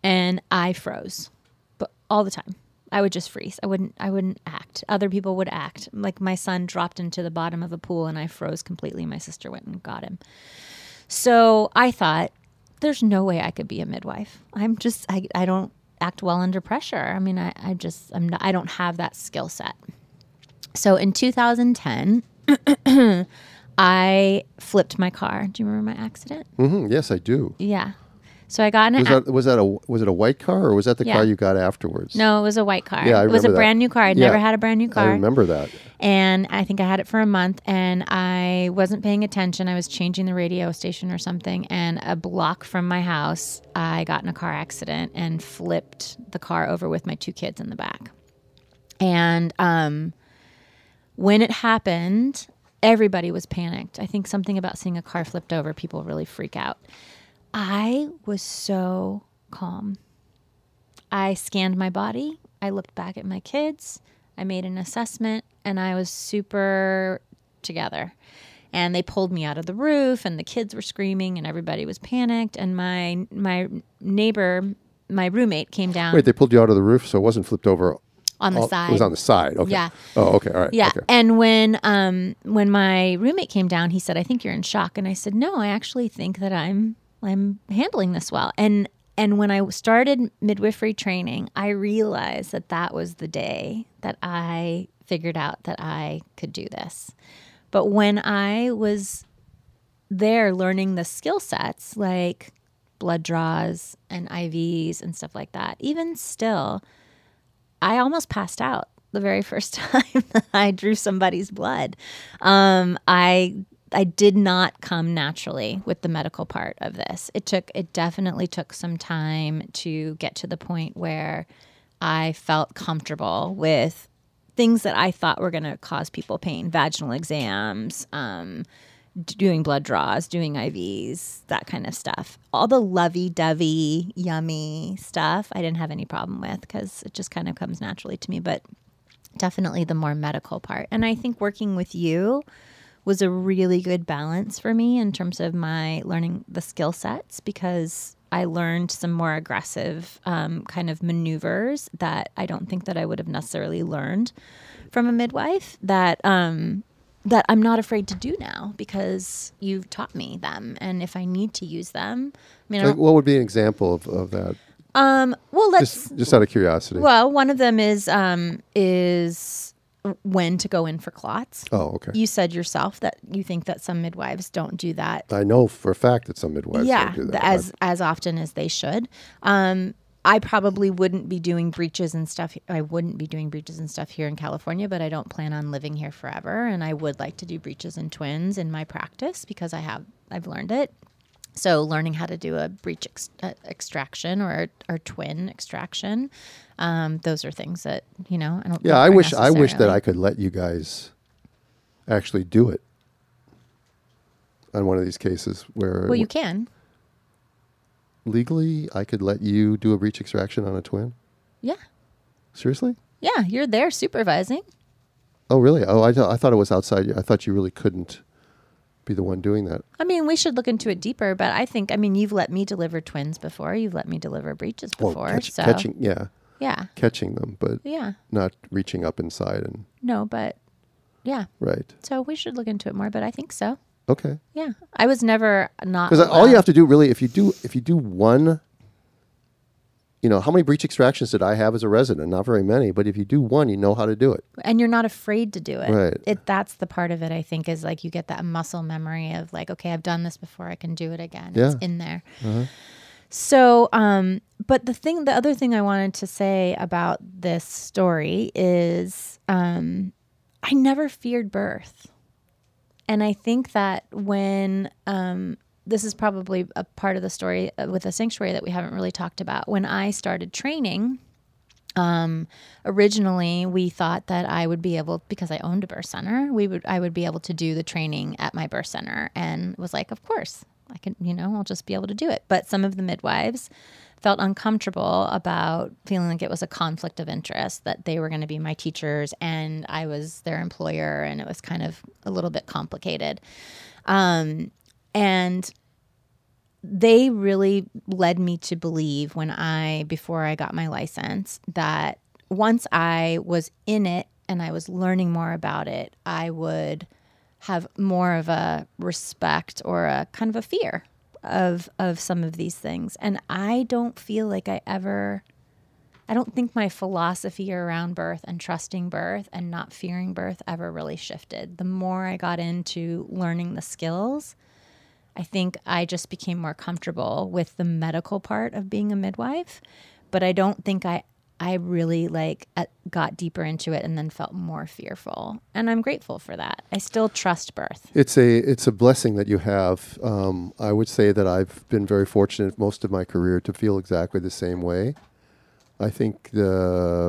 And I froze, but all the time. I would just freeze. I wouldn't act. Other people would act. Like my son dropped into the bottom of a pool and I froze completely. My sister went and got him. So I thought, there's no way I could be a midwife. I don't act well under pressure. I mean, I don't have that skill set. So in 2010, I flipped my car. Do you remember my accident? Mm-hmm. Yes, I do. Yeah. So I got in was it a white car, or was that the car you got afterwards? No, it was a white car. Yeah, I remember it was a brand new car. I'd never had a brand new car. I remember that. And I think I had it for a month, and I wasn't paying attention. I was changing the radio station or something, and a block from my house, I got in a car accident and flipped the car over with my two kids in the back. And when it happened, everybody was panicked. I think something about seeing a car flipped over, people really freak out. I was so calm. I scanned my body. I looked back at my kids. I made an assessment, and I was super together. And they pulled me out of the roof, and the kids were screaming, and everybody was panicked. And my neighbor, my roommate, came down. Wait, they pulled you out of the roof, so it wasn't flipped over? On the side. It was on the side. Okay. Yeah. Oh, okay. All right. Yeah. Okay. And when my roommate came down, he said, "I think you're in shock." And I said, "No, I actually think that I'm handling this well." And when I started midwifery training, I realized that was the day that I figured out that I could do this. But when I was there learning the skill sets, like blood draws and IVs and stuff like that, even still, I almost passed out the very first time that I drew somebody's blood. I did not come naturally with the medical part of this. It definitely took some time to get to the point where I felt comfortable with things that I thought were going to cause people pain, vaginal exams, doing blood draws, doing IVs, that kind of stuff. All the lovey-dovey, yummy stuff I didn't have any problem with because it just kind of comes naturally to me, but definitely the more medical part. And I think working with you was a really good balance for me in terms of my learning the skill sets, because I learned some more aggressive kind of maneuvers that I don't think that I would have necessarily learned from a midwife that I'm not afraid to do now because you've taught me them. And if I need to use them, I mean, like, what would be an example of that? Well, let's just out of curiosity. Well, one of them is when to go in for clots. Oh, okay. You said yourself that you think that some midwives don't do that. I know for a fact that some midwives don't do that. As often as they should. I probably wouldn't be doing breaches and stuff. I wouldn't be doing breaches and stuff here in California, but I don't plan on living here forever. And I would like to do breaches and twins in my practice because I've learned it. So learning how to do a breech extraction or twin extraction, those are things that, you know, I don't. Yeah, I wish that I could let you guys actually do it on one of these cases where. Well, you can. Legally, I could let you do a breech extraction on a twin? Yeah. Seriously? Yeah, you're there supervising. Oh, really? Oh, I thought it was outside. I thought you really couldn't be the one doing that. I mean, we should look into it deeper, but I mean, you've let me deliver twins before. You've let me deliver breeches before. Well, catching, yeah. Yeah. Catching them, but not reaching up inside. And no, but yeah. Right. So we should look into it more, but I think so. Okay. Yeah, I was never not. Because all you have to do, really, if you do one, you know, how many breech extractions did I have as a resident? Not very many, but if you do one, you know how to do it, and you're not afraid to do it. Right. That's the part of it I think is like you get that muscle memory of like, okay, I've done this before, I can do it again. Yeah. It's in there. Uh-huh. So, but the other thing I wanted to say about this story is, I never feared birth. And I think that when this is probably a part of the story with the sanctuary that we haven't really talked about. When I started training, originally we thought that I would be able, because I owned a birth center, I would be able to do the training at my birth center, and was like, of course, I can, you know, I'll just be able to do it. But some of the midwives felt uncomfortable about feeling like it was a conflict of interest, that they were going to be my teachers and I was their employer, and it was kind of a little bit complicated. And they really led me to believe before I got my license, that once I was in it and I was learning more about it, I would have more of a respect or a kind of a fear of some of these things. And I don't feel like I don't think my philosophy around birth and trusting birth and not fearing birth ever really shifted. The more I got into learning the skills, I think I just became more comfortable with the medical part of being a midwife, but I don't think I really got deeper into it and then felt more fearful. And I'm grateful for that. I still trust birth. It's a blessing that you have. I would say that I've been very fortunate most of my career to feel exactly the same way. I think the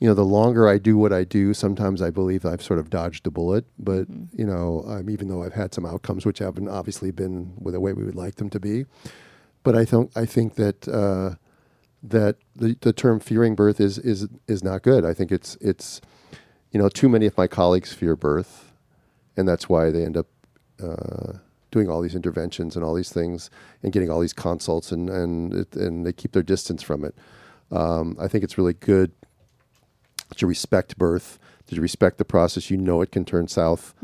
longer I do what I do, sometimes I believe I've sort of dodged a bullet. But you know, even though I've had some outcomes which haven't obviously been the way we would like them to be, but I think that. That the term fearing birth is not good. I think it's you know, too many of my colleagues fear birth, and that's why they end up doing all these interventions and all these things and getting all these consults and they keep their distance from it. I think it's really good to respect birth, to respect the process. You know, it can turn south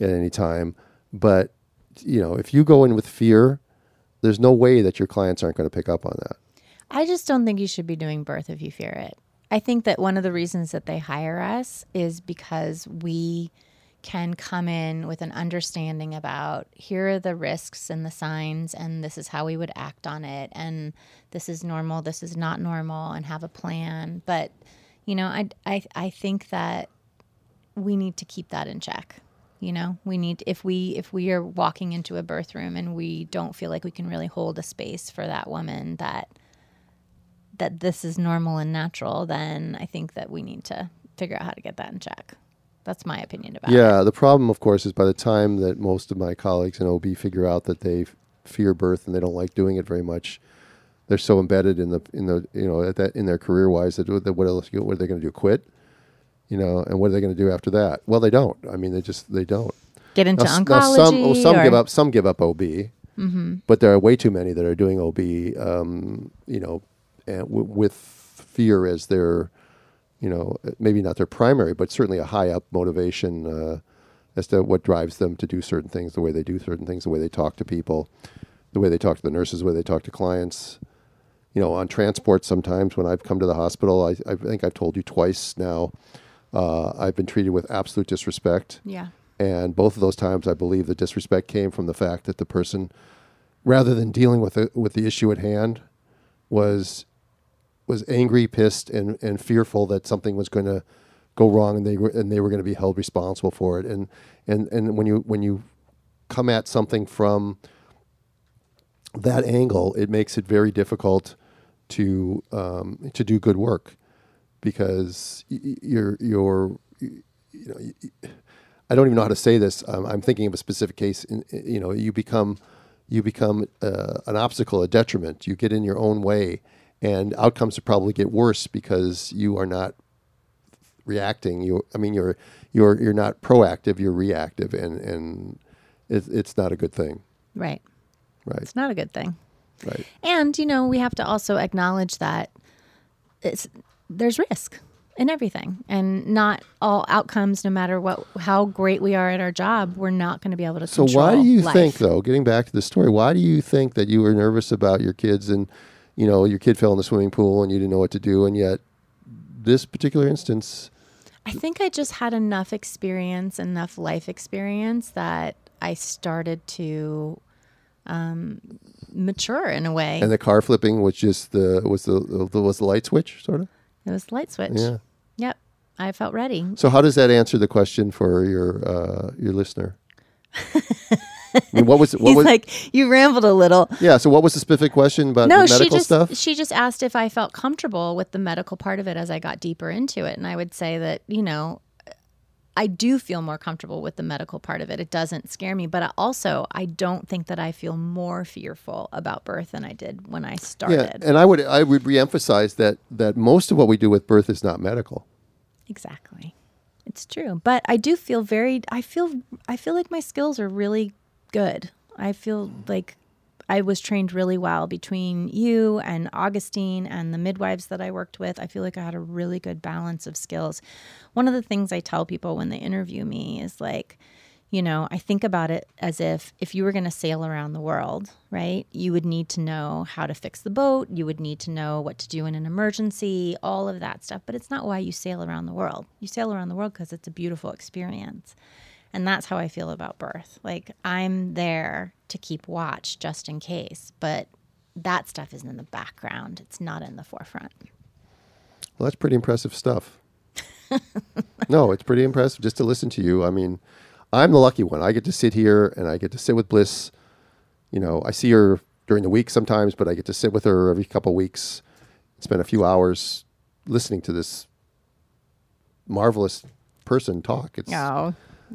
at any time, but you know, if you go in with fear, there's no way that your clients aren't going to pick up on that. I just don't think you should be doing birth if you fear it. I think that one of the reasons that they hire us is because we can come in with an understanding about, here are the risks and the signs, and this is how we would act on it, and this is normal, this is not normal, and have a plan. But, you know, I think that we need to keep that in check. You know, we need, if we are walking into a birth room and we don't feel like we can really hold a space for that woman, that this is normal and natural, then I think that we need to figure out how to get that in check. That's my opinion about it. Yeah, the problem, of course, is by the time that most of my colleagues in OB figure out that they fear birth and they don't like doing it very much, they're so embedded in the you know at that in their career wise that what else? What are they going to do? Quit? You know, and what are they going to do after that? Well, they don't. I mean, they don't get into oncology. Now some give up. Some give up OB, mm-hmm. but there are way too many that are doing OB. You know, and with fear as their, you know, maybe not their primary, but certainly a high up motivation as to what drives them to do certain things, the way they do certain things, the way they talk to people, the way they talk to the nurses, the way they talk to clients. You know, on transport sometimes when I've come to the hospital, I think I've told you twice now, I've been treated with absolute disrespect. Yeah. And both of those times I believe the disrespect came from the fact that the person, rather than dealing with the issue at hand, was angry, pissed, and fearful that something was going to go wrong and they were going to be held responsible for it. And when you come at something from that angle, it makes it very difficult to do good work, because you're I don't even know how to say this. I'm thinking of a specific case. You become an obstacle, a detriment. You get in your own way, and outcomes will probably get worse because you are not reacting. You're not proactive. You're reactive, and it's not a good thing. Right. Right. It's not a good thing. Right. And, you know, we have to also acknowledge that there's risk in everything, and not all outcomes, no matter how great we are at our job, we're not going to be able to control. So why do you think, though, getting back to the story, why do you think that you were nervous about your kids and, you know, your kid fell in the swimming pool and you didn't know what to do, and yet this particular instance? I think I just had enough life experience that I started to... mature in a way. And the car flipping was just the light switch, sort of? It was the light switch. Yeah. Yep. I felt ready. So how does that answer the question for your listener? I mean, you rambled a little. Yeah. So what was the specific question about medical stuff? She just asked if I felt comfortable with the medical part of it as I got deeper into it. And I would say that, you know, I do feel more comfortable with the medical part of it. It doesn't scare me, but I don't think that I feel more fearful about birth than I did when I started. Yeah, and I would reemphasize that most of what we do with birth is not medical. Exactly. It's true, but I do feel I feel like my skills are really good. I feel like I was trained really well between you and Augustine and the midwives that I worked with. I feel like I had a really good balance of skills. One of the things I tell people when they interview me is like, you know, I think about it as if you were going to sail around the world, right? You would need to know how to fix the boat. You would need to know what to do in an emergency, all of that stuff. But it's not why you sail around the world. You sail around the world because it's a beautiful experience. And that's how I feel about birth. Like, I'm there to keep watch just in case, but that stuff isn't in the background. It's not in the forefront. Well, that's pretty impressive stuff. No, it's pretty impressive just to listen to you. I mean, I'm the lucky one. I get to sit here and I get to sit with Blyss. You know, I see her during the week sometimes, but I get to sit with her every couple of weeks, spend a few hours listening to this marvelous person talk.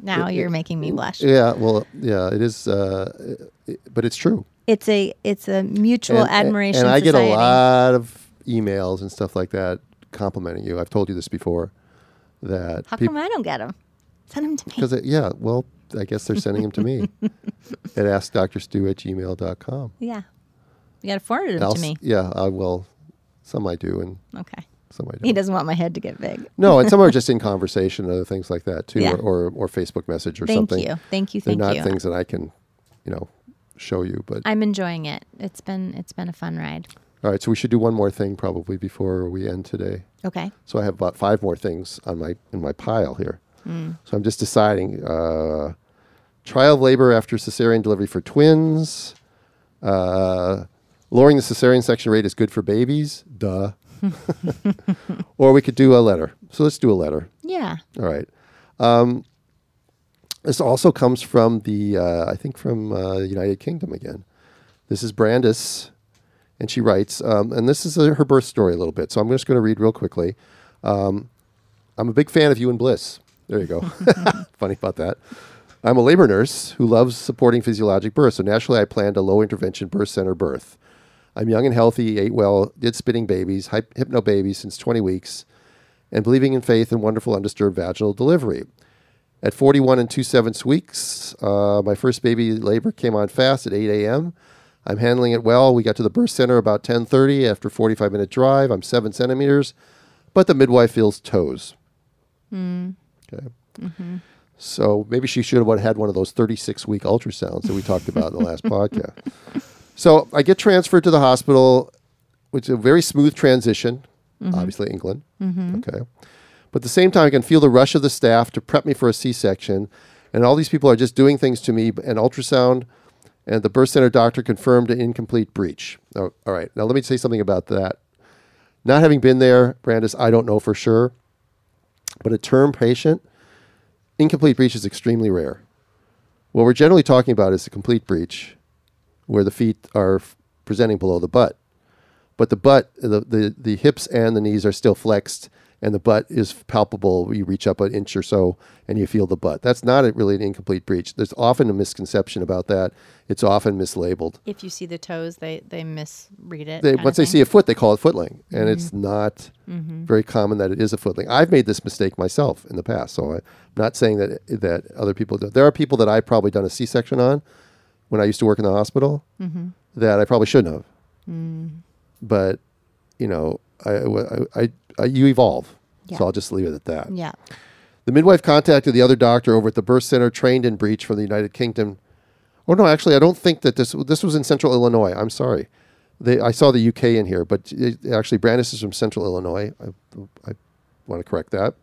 Now you're making me blush. Yeah, well, yeah, it is, but it's true. It's a mutual admiration. And I get a lot of emails and stuff like that complimenting you. I've told you this before. That how come I don't get them? Send them to me. Because I guess they're sending them to me at askdrstu at gmail.com. Yeah, you got to forward them to me. Yeah, I will. Some I do, and okay. He doesn't want my head to get big. No, and some are just in conversation and other things like that too, yeah. or Facebook message or something. Thank you. They're not things that I can, you know, show you. But I'm enjoying it. It's been a fun ride. All right, so we should do one more thing probably before we end today. Okay. So I have about 5 more things on in my pile here. Mm. So I'm just deciding: trial of labor after cesarean delivery for twins. Lowering the cesarean section rate is good for babies. Duh. Or we could do a letter. So let's do a letter. Yeah. All right. This also comes from the United Kingdom again. This is Brandis, and she writes, and this is her birth story a little bit. So I'm just going to read real quickly. I'm a big fan of you and Blyss. There you go. Funny about that. I'm a labor nurse who loves supporting physiologic birth, so naturally I planned a low-intervention birth center birth. I'm young and healthy, ate well, did spitting babies, hypno babies since 20 weeks, and believing in faith and wonderful undisturbed vaginal delivery. At 41 and 2/7 weeks, my first baby labor came on fast at 8 a.m. I'm handling it well. We got to the birth center about 10:30 after a 45-minute drive. I'm 7 centimeters, but the midwife feels toes. Mm. Okay. Mm-hmm. So maybe she should have had one of those 36-week ultrasounds that we talked about in the last podcast. So I get transferred to the hospital, which is a very smooth transition, obviously England. Mm-hmm. Okay. But at the same time, I can feel the rush of the staff to prep me for a C-section, and all these people are just doing things to me, an ultrasound, and the birth center doctor confirmed an incomplete breech. Oh, all right. Now, let me say something about that. Not having been there, Brandis, I don't know for sure, but a term patient, incomplete breech is extremely rare. What we're generally talking about is a complete breech where the feet are presenting below the butt. But the butt, the hips and the knees are still flexed, and the butt is palpable. You reach up an inch or so, and you feel the butt. That's not really an incomplete breech. There's often a misconception about that. It's often mislabeled. If you see the toes, they misread it. Once they see a foot, they call it footling, and it's not very common that it is a footling. I've made this mistake myself in the past, so I'm not saying that other people do. There are people that I've probably done a C-section on when I used to work in the hospital that I probably shouldn't have. Mm. But, you know, you evolve, so I'll just leave it at that. Yeah. The midwife contacted the other doctor over at the birth center, trained in breech from the United Kingdom. Oh no, actually, I don't think that this was in central Illinois. I'm sorry, I saw the UK in here, but actually Brandis is from central Illinois. I want to correct that.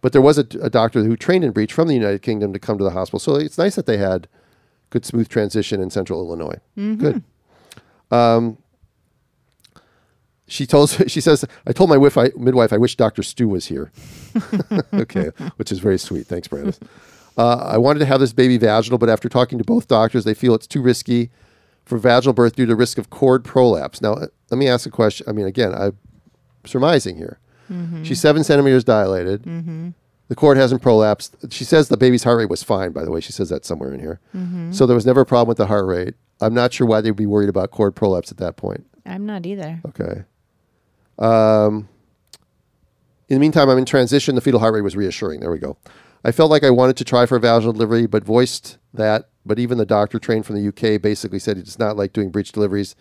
But there was a doctor who trained in breech from the United Kingdom to come to the hospital. So it's nice that they had good smooth transition in central Illinois. Mm-hmm. Good. She says, I told my midwife, I wish Dr. Stu was here. Okay, which is very sweet. Thanks, Brandis. I wanted to have this baby vaginal, but after talking to both doctors, they feel it's too risky for vaginal birth due to risk of cord prolapse. Now, let me ask a question. I mean, again, I'm surmising here. Mm-hmm. She's 7 centimeters dilated. Mm-hmm. The cord hasn't prolapsed. She says the baby's heart rate was fine, by the way. She says that somewhere in here. Mm-hmm. So there was never a problem with the heart rate. I'm not sure why they'd be worried about cord prolapse at that point. I'm not either. Okay. In the meantime, I'm in transition. The fetal heart rate was reassuring. There we go. I felt like I wanted to try for vaginal delivery, but voiced that. But even the doctor trained from the UK basically said he does not like doing breech deliveries,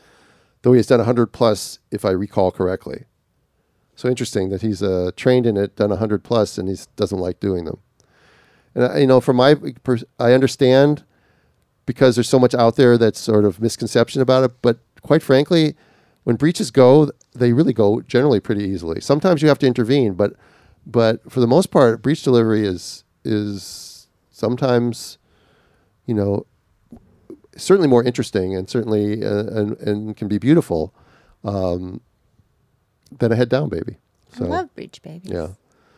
though he has done 100 plus, if I recall correctly. So interesting that he's trained in it, done 100 plus, and he doesn't like doing them. And, from I understand because there's so much out there that's sort of misconception about it, but quite frankly, when breaches go, they really go generally pretty easily. Sometimes you have to intervene, but for the most part, breech delivery is sometimes, certainly more interesting and certainly and can be beautiful than a head down baby. So, I love breech babies. Yeah,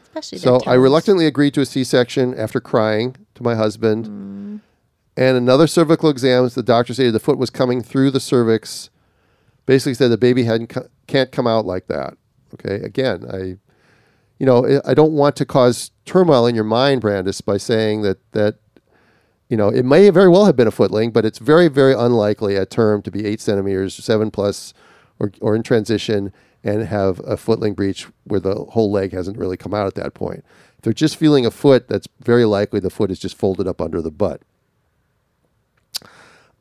especially. So I reluctantly agreed to a C-section after crying to my husband, and another cervical exam. The doctor stated the foot was coming through the cervix. Basically said the baby can't come out like that. Okay, again, I don't want to cause turmoil in your mind, Brandis, by saying that it may very well have been a footling, but it's very, very unlikely at term to be 8 centimeters, 7 plus, or in transition and have a footling breech where the whole leg hasn't really come out at that point. If they're just feeling a foot, that's very likely the foot is just folded up under the butt.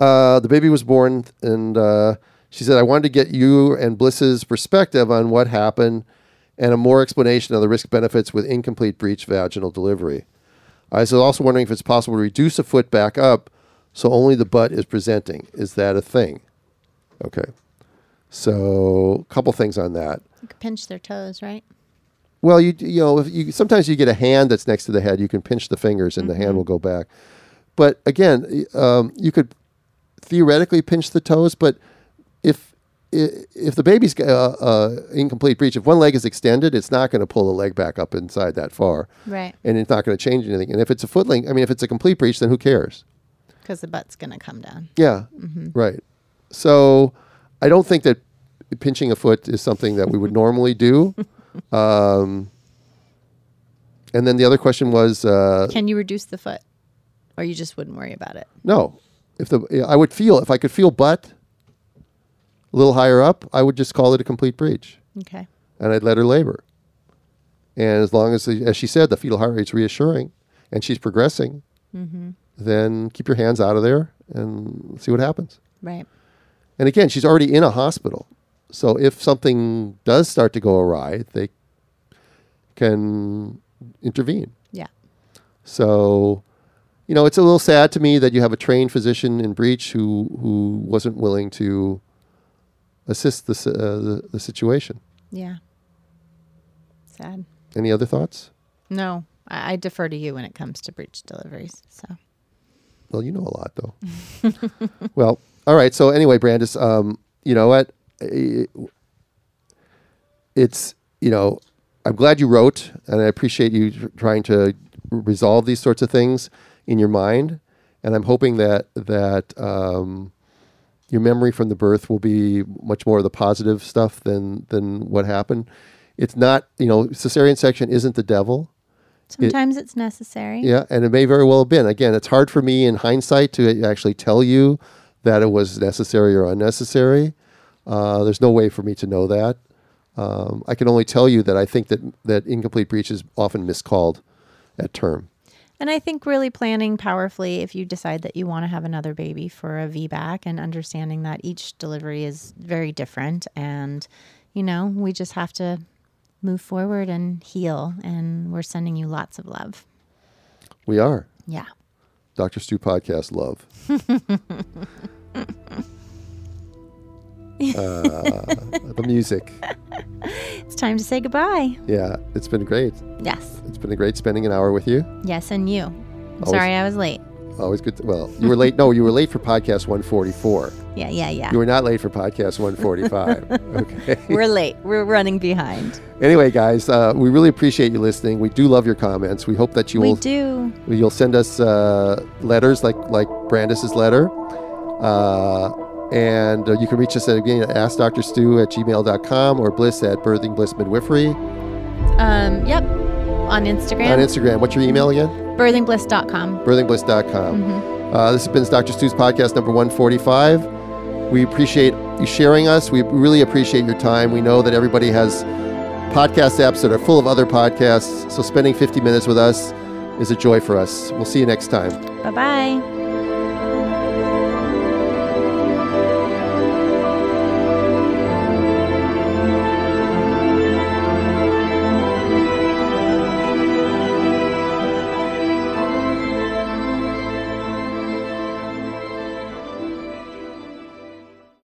The baby was born and... She said, I wanted to get you and Blyss's perspective on what happened and a more explanation of the risk benefits with incomplete breech vaginal delivery. I was also wondering if it's possible to reduce a foot back up so only the butt is presenting. Is that a thing? Okay. So a couple things on that. You can pinch their toes, right? Well, sometimes you get a hand that's next to the head. You can pinch the fingers and the hand will go back. But again, you could theoretically pinch the toes, but... If the baby's incomplete breech, if one leg is extended, it's not going to pull the leg back up inside that far. Right. And it's not going to change anything. And if it's a footling, if it's a complete breech, then who cares? Because the butt's going to come down. Yeah. Mm-hmm. Right. So I don't think that pinching a foot is something that we would normally do. And then the other question was... can you reduce the foot? Or you just wouldn't worry about it? No. I would feel, if I could feel butt a little higher up, I would just call it a complete breach. Okay. And I'd let her labor. And as long as she said, the fetal heart rate's reassuring and she's progressing, mm-hmm. then keep your hands out of there and see what happens. Right. And again, she's already in a hospital. So if something does start to go awry, they can intervene. Yeah. So, you know, it's a little sad to me that you have a trained physician in breech who wasn't willing to assist the situation. Yeah. Sad. Any other thoughts? No. I defer to you when it comes to breech deliveries. So. Well, you know a lot, though. Well, all right. So anyway, Brandis, you know what? It's, you know, I'm glad you wrote, and I appreciate you trying to resolve these sorts of things in your mind. And I'm hoping that your memory from the birth will be much more of the positive stuff than what happened. It's not, you know, cesarean section isn't the devil. Sometimes it's necessary. Yeah, and it may very well have been. Again, it's hard for me in hindsight to actually tell you that it was necessary or unnecessary. There's no way for me to know that. I can only tell you that I think that incomplete breech is often miscalled at term. And I think really planning powerfully, if you decide that you want to have another baby for a VBAC, and understanding that each delivery is very different, and, you know, we just have to move forward and heal, and we're sending you lots of love. We are. Yeah. Dr. Stu Podcast love. The music. It's time to say goodbye. Yeah, it's been great. Yes. It's been a great spending an hour with you. Yes, and you. Sorry I was late. Always good. Well, you were late. No, you were late for podcast 144. Yeah. You were not late for podcast 145. Okay. We're late. We're running behind. Anyway, guys, we really appreciate you listening. We do love your comments. We hope that you'll send us letters like Brandis's letter. And you can reach us at askdrstu at gmail.com or Blyss at birthingblissmidwifery. Yep. On Instagram. On Instagram. What's your email again? birthingbliss.com. Birthingbliss.com. Mm-hmm. This has been Dr. Stu's Podcast number 145. We appreciate you sharing us. We really appreciate your time. We know that everybody has podcast apps that are full of other podcasts. So spending 50 minutes with us is a joy for us. We'll see you next time. Bye-bye.